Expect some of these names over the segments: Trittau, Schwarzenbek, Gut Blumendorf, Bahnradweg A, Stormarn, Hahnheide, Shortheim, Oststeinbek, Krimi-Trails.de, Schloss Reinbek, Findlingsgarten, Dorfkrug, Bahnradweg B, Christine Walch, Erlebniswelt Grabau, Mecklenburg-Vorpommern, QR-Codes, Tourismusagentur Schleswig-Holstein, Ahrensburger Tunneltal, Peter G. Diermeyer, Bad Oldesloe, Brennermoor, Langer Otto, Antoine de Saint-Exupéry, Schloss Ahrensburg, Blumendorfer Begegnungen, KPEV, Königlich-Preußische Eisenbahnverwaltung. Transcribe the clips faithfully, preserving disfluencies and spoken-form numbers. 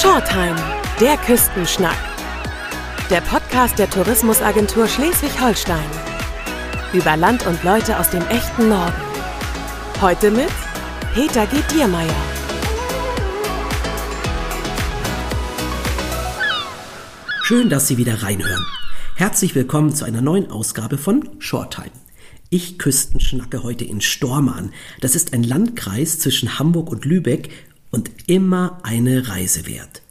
Shortheim, der Küstenschnack. Der Podcast der Tourismusagentur Schleswig-Holstein. Über Land und Leute aus dem echten Norden. Heute mit Peter G. Diermeyer. Schön, dass Sie wieder reinhören. Herzlich willkommen zu einer neuen Ausgabe von Shortheim. Ich küstenschnacke heute in Stormarn. Das ist ein Landkreis zwischen Hamburg und Lübeck und immer eine Reise wert.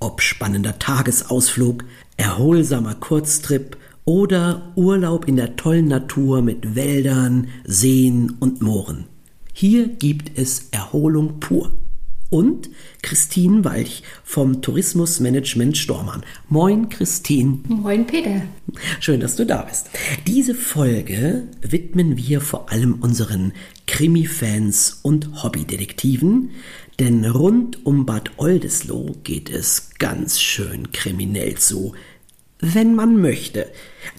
Ob spannender Tagesausflug, erholsamer Kurztrip oder Urlaub in der tollen Natur mit Wäldern, Seen und Mooren. Hier gibt es Erholung pur. Und Christine Walch vom Tourismusmanagement Stormarn. Moin Christine. Moin Peter. Schön, dass du da bist. Diese Folge widmen wir vor allem unseren Krimi-Fans und Hobbydetektiven, denn rund um Bad Oldesloe geht es ganz schön kriminell zu, wenn man möchte.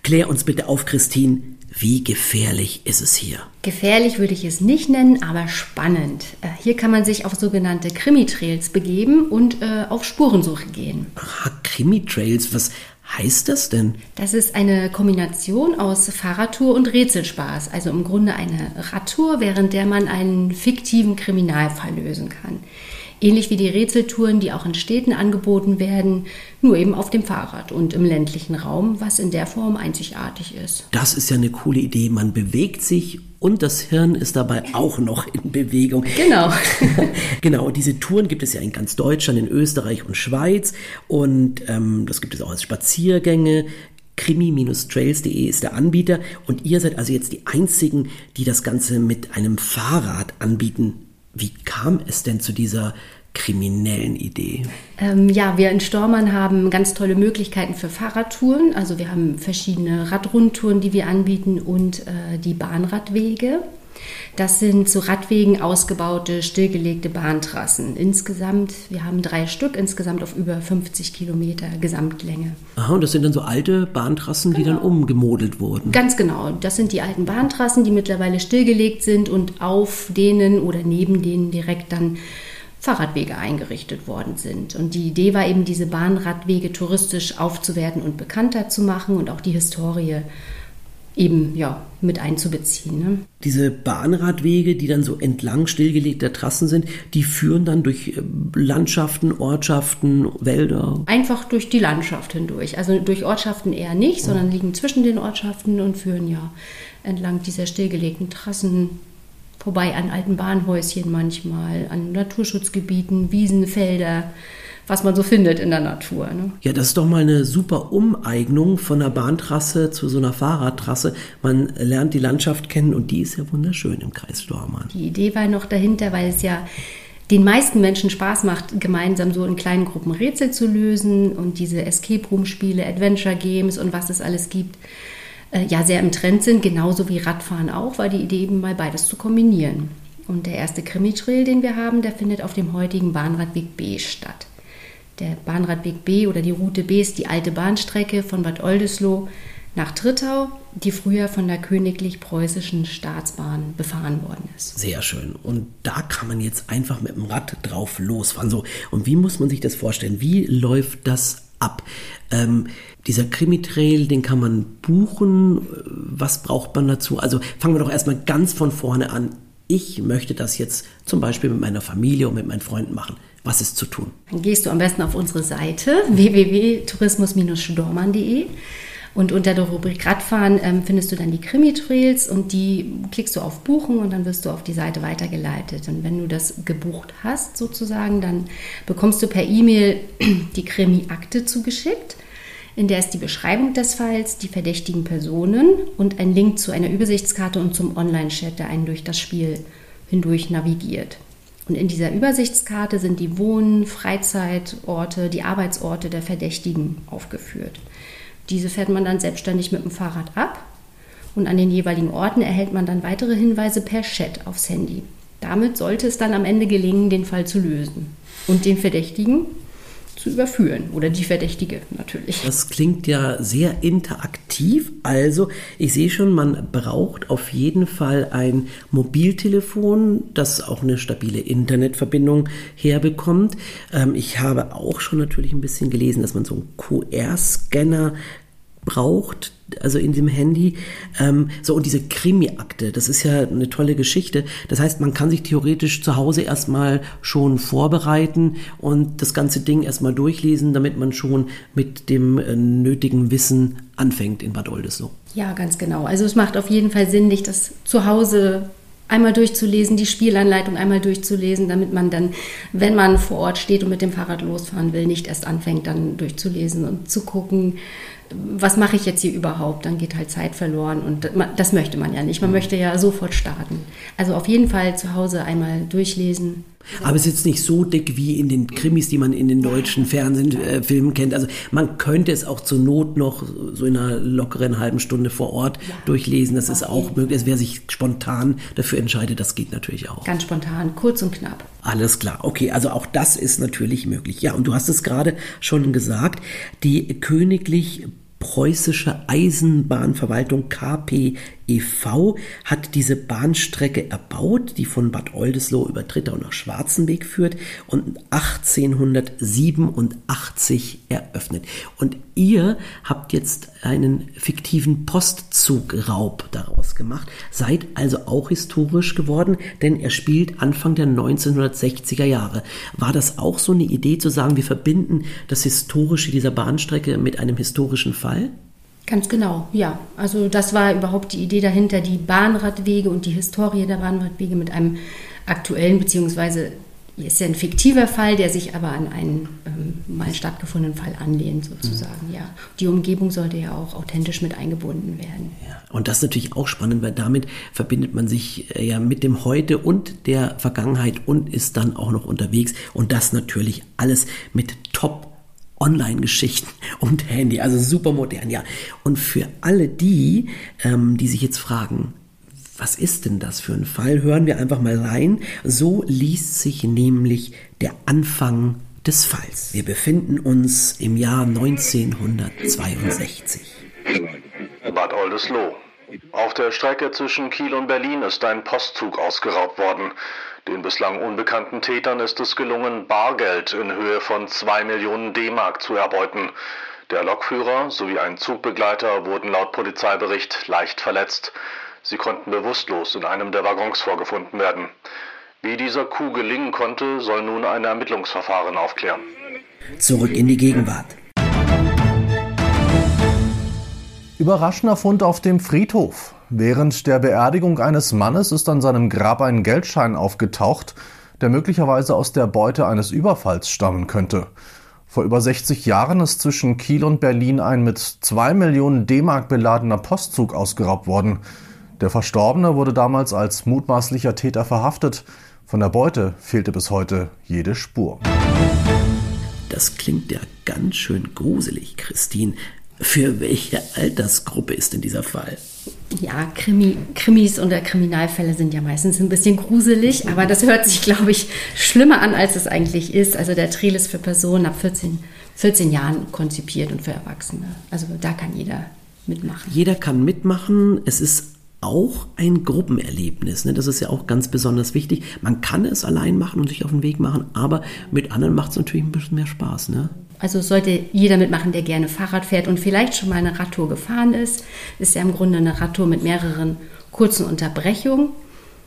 Klär uns bitte auf, Christine. Wie gefährlich ist es hier? Gefährlich würde ich es nicht nennen, aber spannend. Hier kann man sich auf sogenannte Krimi-Trails begeben und äh, auf Spurensuche gehen. Aha, Krimi-Trails, was heißt das denn? Das ist eine Kombination aus Fahrradtour und Rätselspaß. Also im Grunde eine Radtour, während der man einen fiktiven Kriminalfall lösen kann. Ähnlich wie die Rätseltouren, die auch in Städten angeboten werden, nur eben auf dem Fahrrad und im ländlichen Raum, was in der Form einzigartig ist. Das ist ja eine coole Idee. Man bewegt sich und das Hirn ist dabei auch noch in Bewegung. Genau. Genau, und diese Touren gibt es ja in ganz Deutschland, in Österreich und Schweiz. Und ähm, das gibt es auch als Spaziergänge. Krimi Trails Punkt de ist der Anbieter. Und ihr seid also jetzt die Einzigen, die das Ganze mit einem Fahrrad anbieten. Wie kam es denn zu dieser kriminellen Idee? Ähm, ja, wir in Stormarn haben ganz tolle Möglichkeiten für Fahrradtouren. Also wir haben verschiedene Radrundtouren, die wir anbieten und äh, die Bahnradwege. Das sind zu Radwegen ausgebaute, stillgelegte Bahntrassen. Insgesamt, wir haben drei Stück, insgesamt auf über fünfzig Kilometer Gesamtlänge. Aha, und das sind dann so alte Bahntrassen, genau, die dann umgemodelt wurden? Ganz genau. Das sind die alten Bahntrassen, die mittlerweile stillgelegt sind und auf denen oder neben denen direkt dann Fahrradwege eingerichtet worden sind. Und die Idee war eben, diese Bahnradwege touristisch aufzuwerten und bekannter zu machen und auch die Historie eben ja mit einzubeziehen. Ne? Diese Bahnradwege, die dann so entlang stillgelegter Trassen sind, die führen dann durch Landschaften, Ortschaften, Wälder? Einfach durch die Landschaft hindurch. Also durch Ortschaften eher nicht, sondern ja. liegen zwischen den Ortschaften und führen ja entlang dieser stillgelegten Trassen vorbei an alten Bahnhäuschen manchmal, an Naturschutzgebieten, Wiesen, Felder, was man so findet in der Natur. Ne? Ja, das ist doch mal eine super Umeignung von einer Bahntrasse zu so einer Fahrradtrasse. Man lernt die Landschaft kennen und die ist ja wunderschön im Kreis Stormarn. Die Idee war noch dahinter, weil es ja den meisten Menschen Spaß macht, gemeinsam so in kleinen Gruppen Rätsel zu lösen und diese Escape-Room-Spiele, Adventure-Games und was es alles gibt, äh, ja sehr im Trend sind, genauso wie Radfahren auch, war die Idee eben mal beides zu kombinieren. Und der erste Krimi-Trail, den wir haben, der findet auf dem heutigen Bahnradweg B statt. Der Bahnradweg B oder die Route B ist die alte Bahnstrecke von Bad Oldesloe nach Trittau, die früher von der Königlich-Preußischen Staatsbahn befahren worden ist. Sehr schön. Und da kann man jetzt einfach mit dem Rad drauf losfahren. So, und wie muss man sich das vorstellen? Wie läuft das ab? Ähm, dieser Krimi-Trail, den kann man buchen. Was braucht man dazu? Also fangen wir doch erstmal ganz von vorne an. Ich möchte das jetzt zum Beispiel mit meiner Familie und mit meinen Freunden machen. Was ist zu tun? Dann gehst du am besten auf unsere Seite w w w punkt tourismus strich stormarn punkt de und unter der Rubrik Radfahren ähm, findest du dann die Krimi-Trails und die klickst du auf Buchen und dann wirst du auf die Seite weitergeleitet. Und wenn du das gebucht hast sozusagen, dann bekommst du per E-Mail die Krimi-Akte zugeschickt. In der ist die Beschreibung des Falls, die verdächtigen Personen und ein Link zu einer Übersichtskarte und zum Online-Chat, der einen durch das Spiel hindurch navigiert. Und in dieser Übersichtskarte sind die Wohn-, Freizeitorte, die Arbeitsorte der Verdächtigen aufgeführt. Diese fährt man dann selbstständig mit dem Fahrrad ab und an den jeweiligen Orten erhält man dann weitere Hinweise per Chat aufs Handy. Damit sollte es dann am Ende gelingen, den Fall zu lösen und den Verdächtigen zu überführen oder die Verdächtige natürlich. Das klingt ja sehr interaktiv. aktiv. Also ich sehe schon, man braucht auf jeden Fall ein Mobiltelefon, das auch eine stabile Internetverbindung herbekommt. Ähm, ich habe auch schon natürlich ein bisschen gelesen, dass man so einen Q R-Scanner braucht, also in dem Handy. Ähm, so, und diese Krimi-Akte, das ist ja eine tolle Geschichte. Das heißt, man kann sich theoretisch zu Hause erstmal schon vorbereiten und das ganze Ding erstmal durchlesen, damit man schon mit dem äh, nötigen Wissen anfängt in Bad Oldesloe. Ja, ganz genau. Also es macht auf jeden Fall Sinn, dich das zu Hause einmal durchzulesen, die Spielanleitung einmal durchzulesen, damit man dann, wenn man vor Ort steht und mit dem Fahrrad losfahren will, nicht erst anfängt, dann durchzulesen und zu gucken, was mache ich jetzt hier überhaupt? Dann geht halt Zeit verloren und das möchte man ja nicht. Man möchte ja sofort starten. Also auf jeden Fall zu Hause einmal durchlesen. Aber es ist jetzt nicht so dick wie in den Krimis, die man in den deutschen Fernsehfilmen äh, kennt. Also man könnte es auch zur Not noch so in einer lockeren halben Stunde vor Ort ja, durchlesen. Das ist auch möglich. Also wer sich spontan dafür entscheidet, das geht natürlich auch. Ganz spontan, kurz und knapp. Alles klar. Okay, also auch das ist natürlich möglich. Ja, und du hast es gerade schon gesagt, die Königlich-Preußische Eisenbahnverwaltung K P E V hat diese Bahnstrecke erbaut, die von Bad Oldesloe über Trittau nach Schwarzenbek führt und achtzehnhundertsiebenundachtzig eröffnet. Und ihr habt jetzt einen fiktiven Postzugraub daraus gemacht, seid also auch historisch geworden, denn er spielt Anfang der neunzehnhundertsechziger Jahre. War das auch so eine Idee zu sagen, wir verbinden das Historische dieser Bahnstrecke mit einem historischen Fall? Ganz genau, ja. Also das war überhaupt die Idee dahinter, die Bahnradwege und die Historie der Bahnradwege mit einem aktuellen, beziehungsweise ist ja ein fiktiver Fall, der sich aber an einen ähm, mal stattgefundenen Fall anlehnt sozusagen, mhm. ja. Die Umgebung sollte ja auch authentisch mit eingebunden werden. Ja. Und das ist natürlich auch spannend, weil damit verbindet man sich ja mit dem Heute und der Vergangenheit und ist dann auch noch unterwegs und das natürlich alles mit Top Online-Geschichten und Handy, also super modern, ja. Und für alle die, ähm, die sich jetzt fragen, was ist denn das für ein Fall, hören wir einfach mal rein. So liest sich nämlich der Anfang des Falls. Wir befinden uns im Jahr neunzehnhundertzweiundsechzig. Bad Oldesloe. Auf der Strecke zwischen Kiel und Berlin ist ein Postzug ausgeraubt worden. Den bislang unbekannten Tätern ist es gelungen, Bargeld in Höhe von zwei Millionen D-Mark zu erbeuten. Der Lokführer sowie ein Zugbegleiter wurden laut Polizeibericht leicht verletzt. Sie konnten bewusstlos in einem der Waggons vorgefunden werden. Wie dieser Coup gelingen konnte, soll nun ein Ermittlungsverfahren aufklären. Zurück in die Gegenwart. Überraschender Fund auf dem Friedhof. Während der Beerdigung eines Mannes ist an seinem Grab ein Geldschein aufgetaucht, der möglicherweise aus der Beute eines Überfalls stammen könnte. Vor über sechzig Jahren ist zwischen Kiel und Berlin ein mit zwei Millionen D-Mark beladener Postzug ausgeraubt worden. Der Verstorbene wurde damals als mutmaßlicher Täter verhaftet. Von der Beute fehlte bis heute jede Spur. Das klingt ja ganz schön gruselig, Christine. Für welche Altersgruppe ist denn dieser Fall? Ja, Krimi, Krimis oder Kriminalfälle sind ja meistens ein bisschen gruselig, aber das hört sich, glaube ich, schlimmer an, als es eigentlich ist. Also der Trail ist für Personen ab vierzehn Jahren konzipiert und für Erwachsene. Also da kann jeder mitmachen. Jeder kann mitmachen. Es ist auch ein Gruppenerlebnis, ne? Das ist ja auch ganz besonders wichtig. Man kann es allein machen und sich auf den Weg machen, aber mit anderen macht es natürlich ein bisschen mehr Spaß, ne? Also sollte jeder mitmachen, der gerne Fahrrad fährt und vielleicht schon mal eine Radtour gefahren ist. Ist ja im Grunde eine Radtour mit mehreren kurzen Unterbrechungen.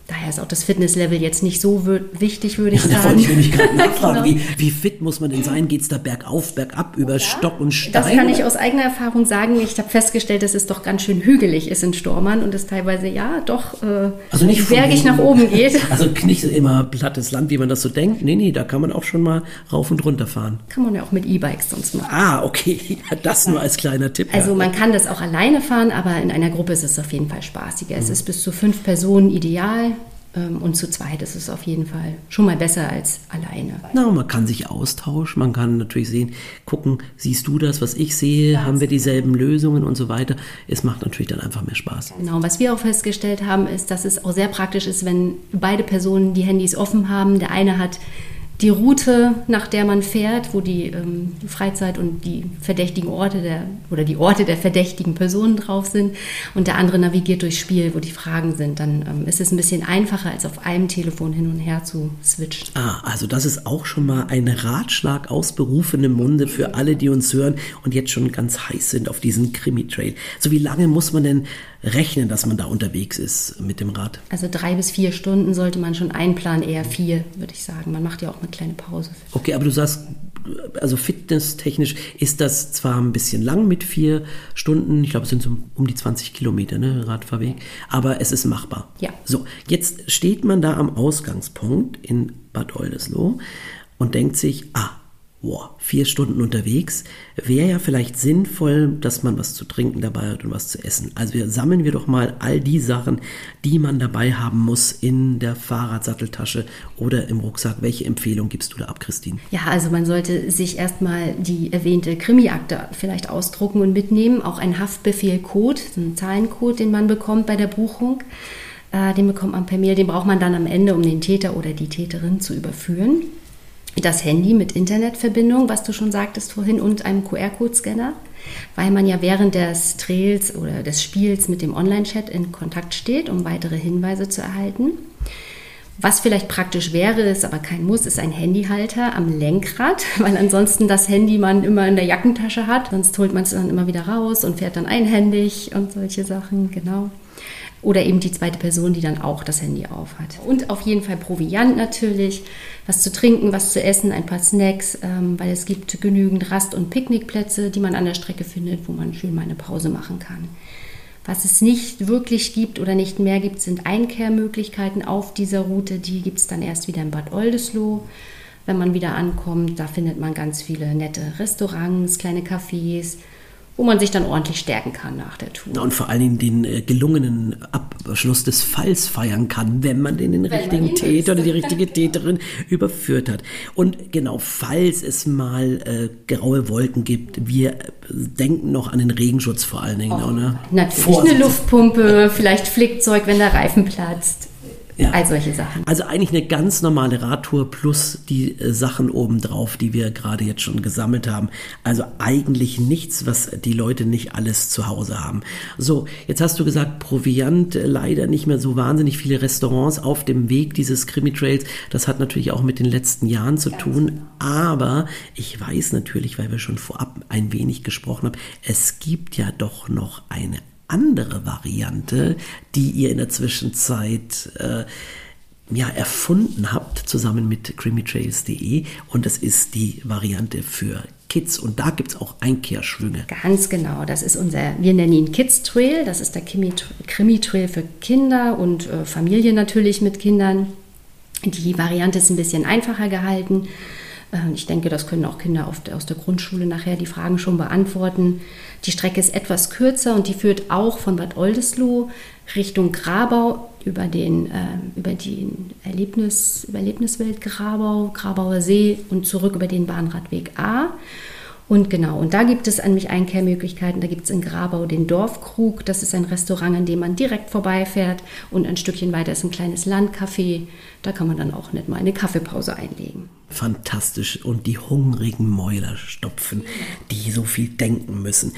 Daher ist auch das Fitnesslevel jetzt nicht so w- wichtig, würde ich ja, sagen. Da wollte ich nämlich gerade nachfragen, genau. wie, wie fit muss man denn sein? Geht es da bergauf, bergab, über ja, Stock und Stein? Das kann ich aus eigener Erfahrung sagen. Ich habe festgestellt, dass es doch ganz schön hügelig ist in Stormarn und es teilweise, ja, doch äh, also nicht bergig nach oben geht. Also nicht immer plattes Land, wie man das so denkt. Nee, nee, da kann man auch schon mal rauf und runter fahren. Kann man ja auch mit E-Bikes sonst machen. Ah, okay. Das nur als kleiner Tipp. Also ja. Man kann das auch alleine fahren, aber in einer Gruppe ist es auf jeden Fall spaßiger. Mhm. Es ist bis zu fünf Personen ideal. Und zu zweit ist es auf jeden Fall schon mal besser als alleine. Na, man kann sich austauschen, man kann natürlich sehen, gucken, siehst du das, was ich sehe, das haben wir dieselben Lösungen und so weiter. Es macht natürlich dann einfach mehr Spaß. Genau, was wir auch festgestellt haben, ist, dass es auch sehr praktisch ist, wenn beide Personen die Handys offen haben. Der eine hat die Route, nach der man fährt, wo die ähm, Freizeit und die verdächtigen Orte der oder die Orte der verdächtigen Personen drauf sind, und der andere navigiert durchs Spiel, wo die Fragen sind, dann ähm, ist es ein bisschen einfacher, als auf einem Telefon hin und her zu switchen. Ah, also das ist auch schon mal ein Ratschlag aus berufenem Munde für alle, die uns hören und jetzt schon ganz heiß sind auf diesen Krimi-Trail. So, wie lange muss man denn rechnen, dass man da unterwegs ist mit dem Rad? Also drei bis vier Stunden sollte man schon einplanen, eher vier, würde ich sagen. Man macht ja auch eine kleine Pause. Okay, aber du sagst, also fitnesstechnisch ist das zwar ein bisschen lang mit vier Stunden, ich glaube, es sind so um die zwanzig Kilometer, ne, Radfahrweg, aber es ist machbar. Ja. So, jetzt steht man da am Ausgangspunkt in Bad Oldesloe und denkt sich, ah, wow, vier Stunden unterwegs, wäre ja vielleicht sinnvoll, dass man was zu trinken dabei hat und was zu essen. Also wir sammeln wir doch mal all die Sachen, die man dabei haben muss in der Fahrradsatteltasche oder im Rucksack. Welche Empfehlung gibst du da ab, Christine? Ja, also man sollte sich erstmal die erwähnte Krimiakte vielleicht ausdrucken und mitnehmen. Auch ein Haftbefehlcode, einen Zahlencode, den man bekommt bei der Buchung. Den bekommt man per Mail, den braucht man dann am Ende, um den Täter oder die Täterin zu überführen. Das Handy mit Internetverbindung, was du schon sagtest vorhin, und einem Q R-Code-Scanner, weil man ja während des Trails oder des Spiels mit dem Online-Chat in Kontakt steht, um weitere Hinweise zu erhalten. Was vielleicht praktisch wäre, ist aber kein Muss, ist ein Handyhalter am Lenkrad, weil ansonsten das Handy man immer in der Jackentasche hat, sonst holt man es dann immer wieder raus und fährt dann einhändig und solche Sachen, genau. Oder eben die zweite Person, die dann auch das Handy auf hat. Und auf jeden Fall Proviant natürlich, was zu trinken, was zu essen, ein paar Snacks, ähm, weil es gibt genügend Rast- und Picknickplätze, die man an der Strecke findet, wo man schön mal eine Pause machen kann. Was es nicht wirklich gibt oder nicht mehr gibt, sind Einkehrmöglichkeiten auf dieser Route. Die gibt es dann erst wieder in Bad Oldesloe. Wenn man wieder ankommt, da findet man ganz viele nette Restaurants, kleine Cafés, wo man sich dann ordentlich stärken kann nach der Tour. Und vor allen Dingen den äh, gelungenen Abschluss des Falls feiern kann, wenn man den, den wenn richtigen man Täter ist. Oder die richtige Täterin überführt hat. Und genau, falls es mal äh, graue Wolken gibt, wir äh, denken noch an den Regenschutz vor allen Dingen. Oh, noch, ne? Natürlich Vorsicht. Eine Luftpumpe, vielleicht Flickzeug, wenn der Reifen platzt. Ja. All solche Sachen. Also eigentlich eine ganz normale Radtour plus die äh, Sachen obendrauf, die wir gerade jetzt schon gesammelt haben. Also eigentlich nichts, was die Leute nicht alles zu Hause haben. So, jetzt hast du gesagt, Proviant, äh, leider nicht mehr so wahnsinnig viele Restaurants auf dem Weg dieses Krimi-Trails. Das hat natürlich auch mit den letzten Jahren zu ganz tun. Genau. Aber ich weiß natürlich, weil wir schon vorab ein wenig gesprochen haben, es gibt ja doch noch eine andere Variante, die ihr in der Zwischenzeit äh, ja, erfunden habt, zusammen mit Krimi-Trails.de, und das ist die Variante für Kids, und da gibt es auch Einkehrschwünge. Ganz genau, das ist unser, wir nennen ihn Kids-Trail, das ist der Krimi-Trail für Kinder und äh, Familien natürlich mit Kindern. Die Variante ist ein bisschen einfacher gehalten. Ich denke, das können auch Kinder aus der Grundschule nachher die Fragen schon beantworten. Die Strecke ist etwas kürzer und die führt auch von Bad Oldesloe Richtung Grabau über den, äh, über den Erlebnis, über Erlebniswelt Grabau, Grabauer See und zurück über den Bahnradweg A. Und genau, und da gibt es an mich Einkehrmöglichkeiten. Da gibt es in Grabau den Dorfkrug. Das ist ein Restaurant, an dem man direkt vorbeifährt. Und ein Stückchen weiter ist ein kleines Landcafé. Da kann man dann auch nett mal eine Kaffeepause einlegen. Fantastisch. Und die hungrigen Mäuler stopfen, die so viel denken müssen.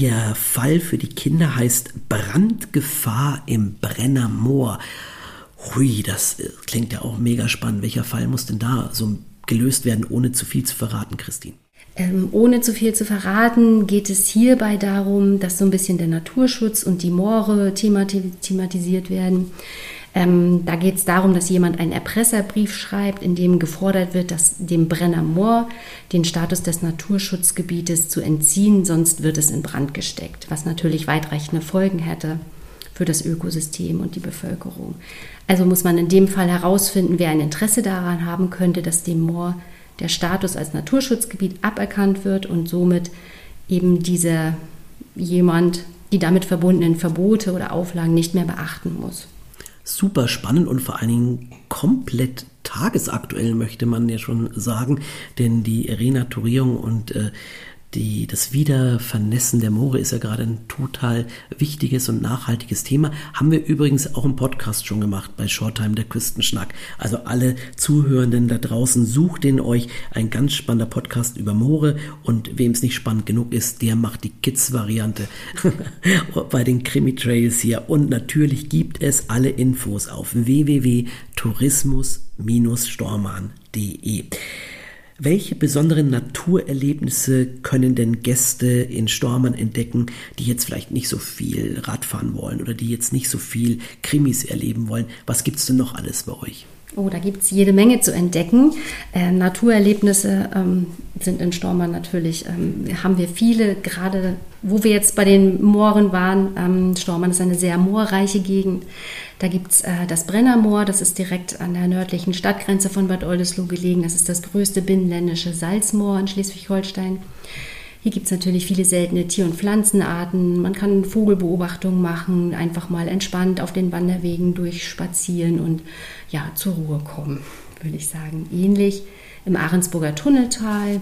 Der Fall für die Kinder heißt Brandgefahr im Brennermoor. Hui, das klingt ja auch mega spannend. Welcher Fall muss denn da so gelöst werden, ohne zu viel zu verraten, Christine? Ähm, ohne zu viel zu verraten, geht es hierbei darum, dass so ein bisschen der Naturschutz und die Moore themati- thematisiert werden. Ähm, da geht es darum, dass jemand einen Erpresserbrief schreibt, in dem gefordert wird, dass dem Brenner Moor den Status des Naturschutzgebietes zu entziehen, sonst wird es in Brand gesteckt, was natürlich weitreichende Folgen hätte für das Ökosystem und die Bevölkerung. Also muss man in dem Fall herausfinden, wer ein Interesse daran haben könnte, dass dem Moor der Status als Naturschutzgebiet aberkannt wird und somit eben diese jemand, die damit verbundenen Verbote oder Auflagen nicht mehr beachten muss. Super spannend und vor allen Dingen komplett tagesaktuell, möchte man ja schon sagen, denn die Renaturierung und äh, Die, das Wiedervernässen der Moore ist ja gerade ein total wichtiges und nachhaltiges Thema. Haben wir übrigens auch im Podcast schon gemacht bei Shorttime, der Küstenschnack. Also alle Zuhörenden da draußen, sucht den euch ein ganz spannender Podcast über Moore. Und wem es nicht spannend genug ist, der macht die Kids-Variante bei den Krimi-Trails hier. Und natürlich gibt es alle Infos auf w w w punkt tourismus strich stormarn punkt d e. Welche besonderen Naturerlebnisse können denn Gäste in Stormarn entdecken, die jetzt vielleicht nicht so viel Radfahren wollen oder die jetzt nicht so viel Krimis erleben wollen? Was gibt es denn noch alles bei euch? Oh, da gibt es jede Menge zu entdecken. Äh, Naturerlebnisse ähm, sind in Stormarn natürlich, ähm, haben wir viele, gerade wo wir jetzt bei den Mooren waren. Ähm, Stormarn ist eine sehr moorreiche Gegend. Da gibt es äh, das Brennermoor, das ist direkt an der nördlichen Stadtgrenze von Bad Oldesloe gelegen. Das ist das größte binnenländische Salzmoor in Schleswig-Holstein. Hier gibt es natürlich viele seltene Tier- und Pflanzenarten. Man kann Vogelbeobachtungen machen, einfach mal entspannt auf den Wanderwegen durchspazieren und ja, zur Ruhe kommen, würde ich sagen. Ähnlich im Ahrensburger Tunneltal.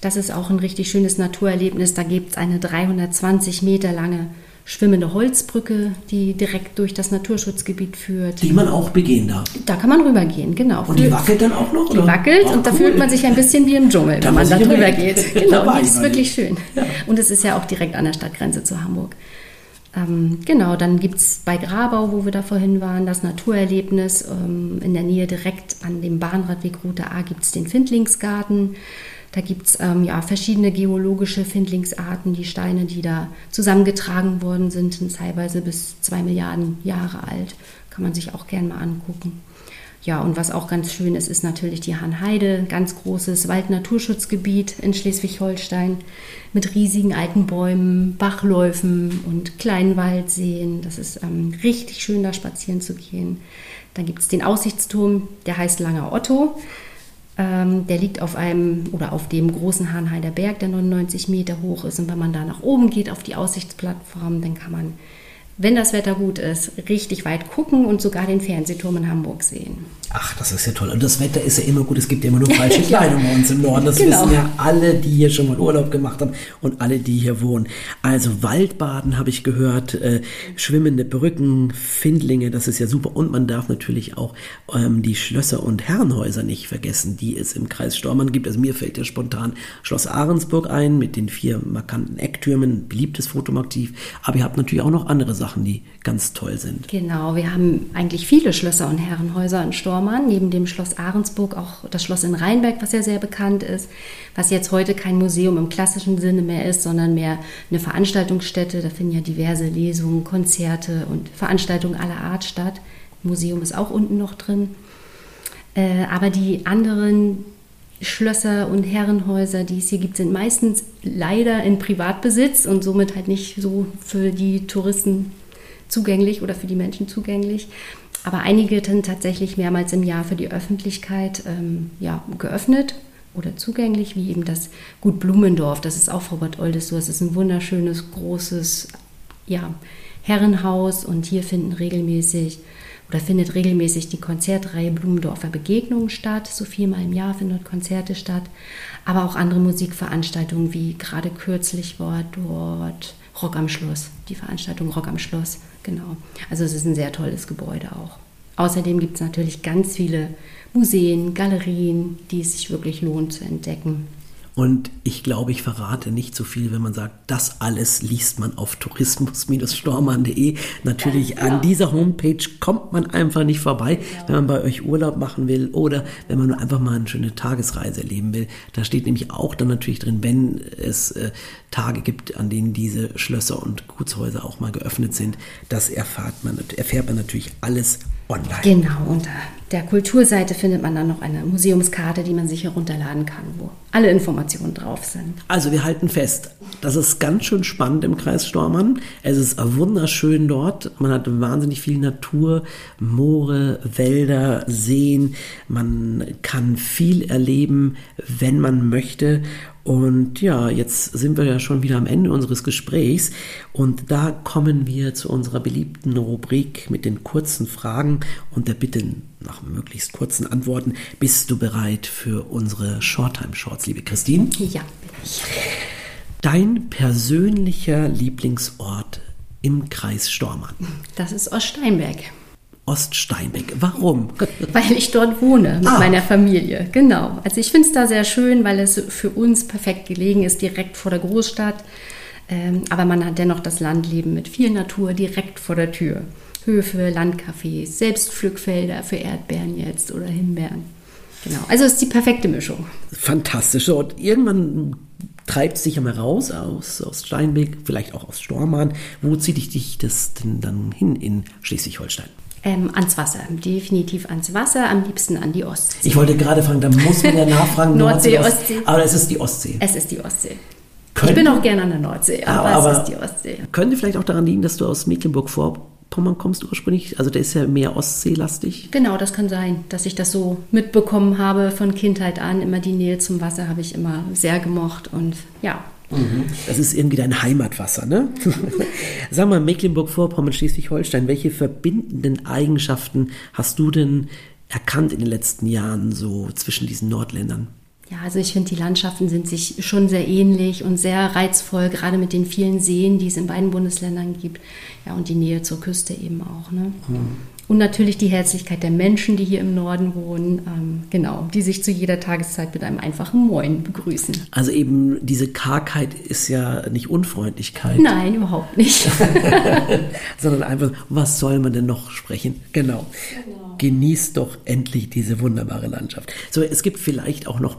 Das ist auch ein richtig schönes Naturerlebnis. Da gibt es eine dreihundertzwanzig Meter lange schwimmende Holzbrücke, die direkt durch das Naturschutzgebiet führt. Die man auch begehen darf. Da kann man rübergehen, genau. Und die wackelt dann auch noch? Die oder? wackelt oh, und da cool. fühlt man sich ein bisschen wie im Dschungel, da wenn man da drüber geht. Genau, da das ist wirklich schön. Ja. Und es ist ja auch direkt an der Stadtgrenze zu Hamburg. Ähm, genau, dann gibt es bei Grabau, wo wir da vorhin waren, das Naturerlebnis. Ähm, in der Nähe direkt an dem Bahnradweg Route A gibt es den Findlingsgarten. Da gibt es ähm, ja, verschiedene geologische Findlingsarten, die Steine, die da zusammengetragen worden sind, sind teilweise bis zwei Milliarden Jahre alt. Kann man sich auch gerne mal angucken. Ja, und was auch ganz schön ist, ist natürlich die Hahnheide, ganz großes Wald-Naturschutzgebiet in Schleswig-Holstein mit riesigen alten Bäumen, Bachläufen und kleinen Waldseen. Das ist ähm, richtig schön, da spazieren zu gehen. Dann gibt es den Aussichtsturm, der heißt Langer Otto. Ähm, der liegt auf einem oder auf dem großen Hahnheider Berg, der neunundneunzig Meter hoch ist. Und wenn man da nach oben geht auf die Aussichtsplattform, dann kann man, wenn das Wetter gut ist, richtig weit gucken und sogar den Fernsehturm in Hamburg sehen. Ach, das ist ja toll. Und das Wetter ist ja immer gut. Es gibt ja immer nur falsche Kleidung bei uns im Norden. Das genau. wissen ja alle, die hier schon mal Urlaub gemacht haben und alle, die hier wohnen. Also Waldbaden habe ich gehört, äh, schwimmende Brücken, Findlinge, das ist ja super. Und man darf natürlich auch ähm, die Schlösser und Herrenhäuser nicht vergessen, die es im Kreis Stormarn gibt. Also mir fällt ja spontan Schloss Ahrensburg ein mit den vier markanten Ecktürmen, beliebtes Fotomotiv. Aber ihr habt natürlich auch noch andere Sachen, die ganz toll sind. Genau, wir haben eigentlich viele Schlösser und Herrenhäuser in Stormarn. Neben dem Schloss Ahrensburg auch das Schloss in Reinbek, was ja sehr bekannt ist, was jetzt heute kein Museum im klassischen Sinne mehr ist, sondern mehr eine Veranstaltungsstätte. Da finden ja diverse Lesungen, Konzerte und Veranstaltungen aller Art statt. Museum ist auch unten noch drin. Aber die anderen Schlösser und Herrenhäuser, die es hier gibt, sind meistens leider in Privatbesitz und somit halt nicht so für die Touristen zugänglich oder für die Menschen zugänglich. Aber einige sind tatsächlich mehrmals im Jahr für die Öffentlichkeit ähm, ja, geöffnet oder zugänglich, wie eben das Gut Blumendorf. Das ist auch vor Bad Oldesloe. Das ist ein wunderschönes, großes ja, Herrenhaus. Und hier finden regelmäßig oder findet regelmäßig die Konzertreihe Blumendorfer Begegnungen statt. So viermal im Jahr finden dort Konzerte statt. Aber auch andere Musikveranstaltungen, wie gerade kürzlich war dort Rock am Schloss, die Veranstaltung Rock am Schloss, genau. Also es ist ein sehr tolles Gebäude auch. Außerdem gibt es natürlich ganz viele Museen, Galerien, die es sich wirklich lohnt zu entdecken. Und ich glaube, ich verrate nicht so viel, wenn man sagt, das alles liest man auf tourismus strich stormarn punkt d e. Natürlich ja, genau. An dieser Homepage kommt man einfach nicht vorbei, genau. Wenn man bei euch Urlaub machen will oder wenn man einfach mal eine schöne Tagesreise erleben will. Da steht nämlich auch dann natürlich drin, wenn es äh, Tage gibt, an denen diese Schlösser und Gutshäuser auch mal geöffnet sind. Das erfährt man, erfährt man natürlich alles online. Genau, und der Kulturseite findet man dann noch eine Museumskarte, die man sich herunterladen kann, wo alle Informationen drauf sind. Also wir halten fest, das ist ganz schön spannend im Kreis Stormarn. Es ist wunderschön dort. Man hat wahnsinnig viel Natur, Moore, Wälder, Seen. Man kann viel erleben, wenn man möchte. Und ja, jetzt sind wir ja schon wieder am Ende unseres Gesprächs und da kommen wir zu unserer beliebten Rubrik mit den kurzen Fragen und der Bitte nach möglichst kurzen Antworten. Bist du bereit für unsere Shorttime-Shorts, liebe Christine? Ja, bin ich. Dein persönlicher Lieblingsort im Kreis Stormarn? Das ist Oststeinbek. Oststeinbek. Warum? Weil ich dort wohne mit ah. meiner Familie. Genau. Also ich finde es da sehr schön, weil es für uns perfekt gelegen ist, direkt vor der Großstadt. Ähm, aber man hat dennoch das Landleben mit viel Natur direkt vor der Tür. Höfe, Landcafés, selbst Pflückfelder für Erdbeeren jetzt oder Himbeeren. Genau. Also es ist die perfekte Mischung. Fantastisch. Und irgendwann treibt es dich ja mal raus aus, aus Steinbek, vielleicht auch aus Stormarn. Wo zieht dich das denn dann hin in Schleswig-Holstein? Ähm, ans Wasser, definitiv ans Wasser, am liebsten an die Ostsee. Ich wollte gerade fragen, da muss man ja nachfragen. Nordsee, Nordsee, Ostsee. Aber es ist die Ostsee. Es ist die Ostsee. Könnte, ich bin auch gerne an der Nordsee, aber, aber es ist die Ostsee. Könnte vielleicht auch daran liegen, dass du aus Mecklenburg-Vorpommern kommst ursprünglich? Also der ist ja mehr ostseelastig. Genau, das kann sein, dass ich das so mitbekommen habe von Kindheit an. Immer die Nähe zum Wasser habe ich immer sehr gemocht und ja. Das ist irgendwie dein Heimatwasser, ne? Sag mal, Mecklenburg-Vorpommern, Schleswig-Holstein, welche verbindenden Eigenschaften hast du denn erkannt in den letzten Jahren so zwischen diesen Nordländern? Ja, also ich finde, die Landschaften sind sich schon sehr ähnlich und sehr reizvoll, gerade mit den vielen Seen, die es in beiden Bundesländern gibt. Ja, und die Nähe zur Küste eben auch, ne? Mhm. Und natürlich die Herzlichkeit der Menschen, die hier im Norden wohnen, ähm, genau, die sich zu jeder Tageszeit mit einem einfachen Moin begrüßen. Also eben diese Kargheit ist ja nicht Unfreundlichkeit. Nein, überhaupt nicht. Sondern einfach, was soll man denn noch sprechen? Genau. genau. Genießt doch endlich diese wunderbare Landschaft. So, es gibt vielleicht auch noch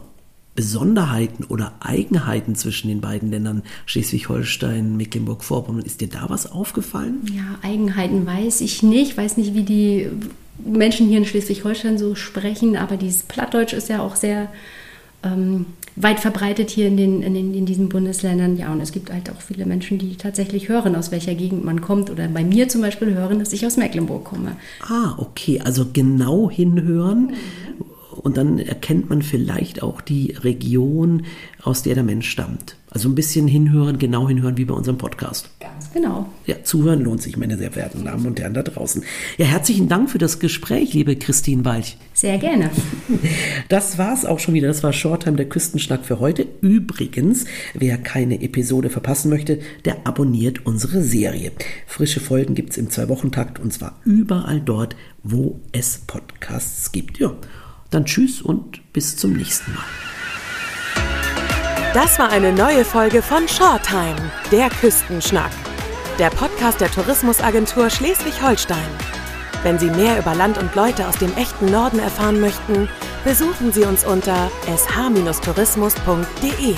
Besonderheiten oder Eigenheiten zwischen den beiden Ländern Schleswig-Holstein, Mecklenburg-Vorpommern, ist dir da was aufgefallen? Ja, Eigenheiten weiß ich nicht, weiß nicht, wie die Menschen hier in Schleswig-Holstein so sprechen, aber dieses Plattdeutsch ist ja auch sehr ähm, weit verbreitet hier in, den, in, den, in diesen Bundesländern. Ja, und es gibt halt auch viele Menschen, die tatsächlich hören, aus welcher Gegend man kommt oder bei mir zum Beispiel hören, dass ich aus Mecklenburg komme. Ah, okay, also genau hinhören. Mhm. Und dann erkennt man vielleicht auch die Region, aus der der Mensch stammt. Also ein bisschen hinhören, genau hinhören, wie bei unserem Podcast. Ganz genau. Ja, zuhören lohnt sich, meine sehr verehrten Damen und Herren da draußen. Ja, herzlichen Dank für das Gespräch, liebe Christine Walch. Sehr gerne. Das war's auch schon wieder. Das war Shorttime, der Küstenschnack für heute. Übrigens, wer keine Episode verpassen möchte, der abonniert unsere Serie. Frische Folgen gibt's im Zwei-Wochen-Takt und zwar überall dort, wo es Podcasts gibt. Ja. Dann tschüss und bis zum nächsten Mal. Das war eine neue Folge von Shorttime, der Küstenschnack. Der Podcast der Tourismusagentur Schleswig-Holstein. Wenn Sie mehr über Land und Leute aus dem echten Norden erfahren möchten, besuchen Sie uns unter s h dash tourismus punkt d e.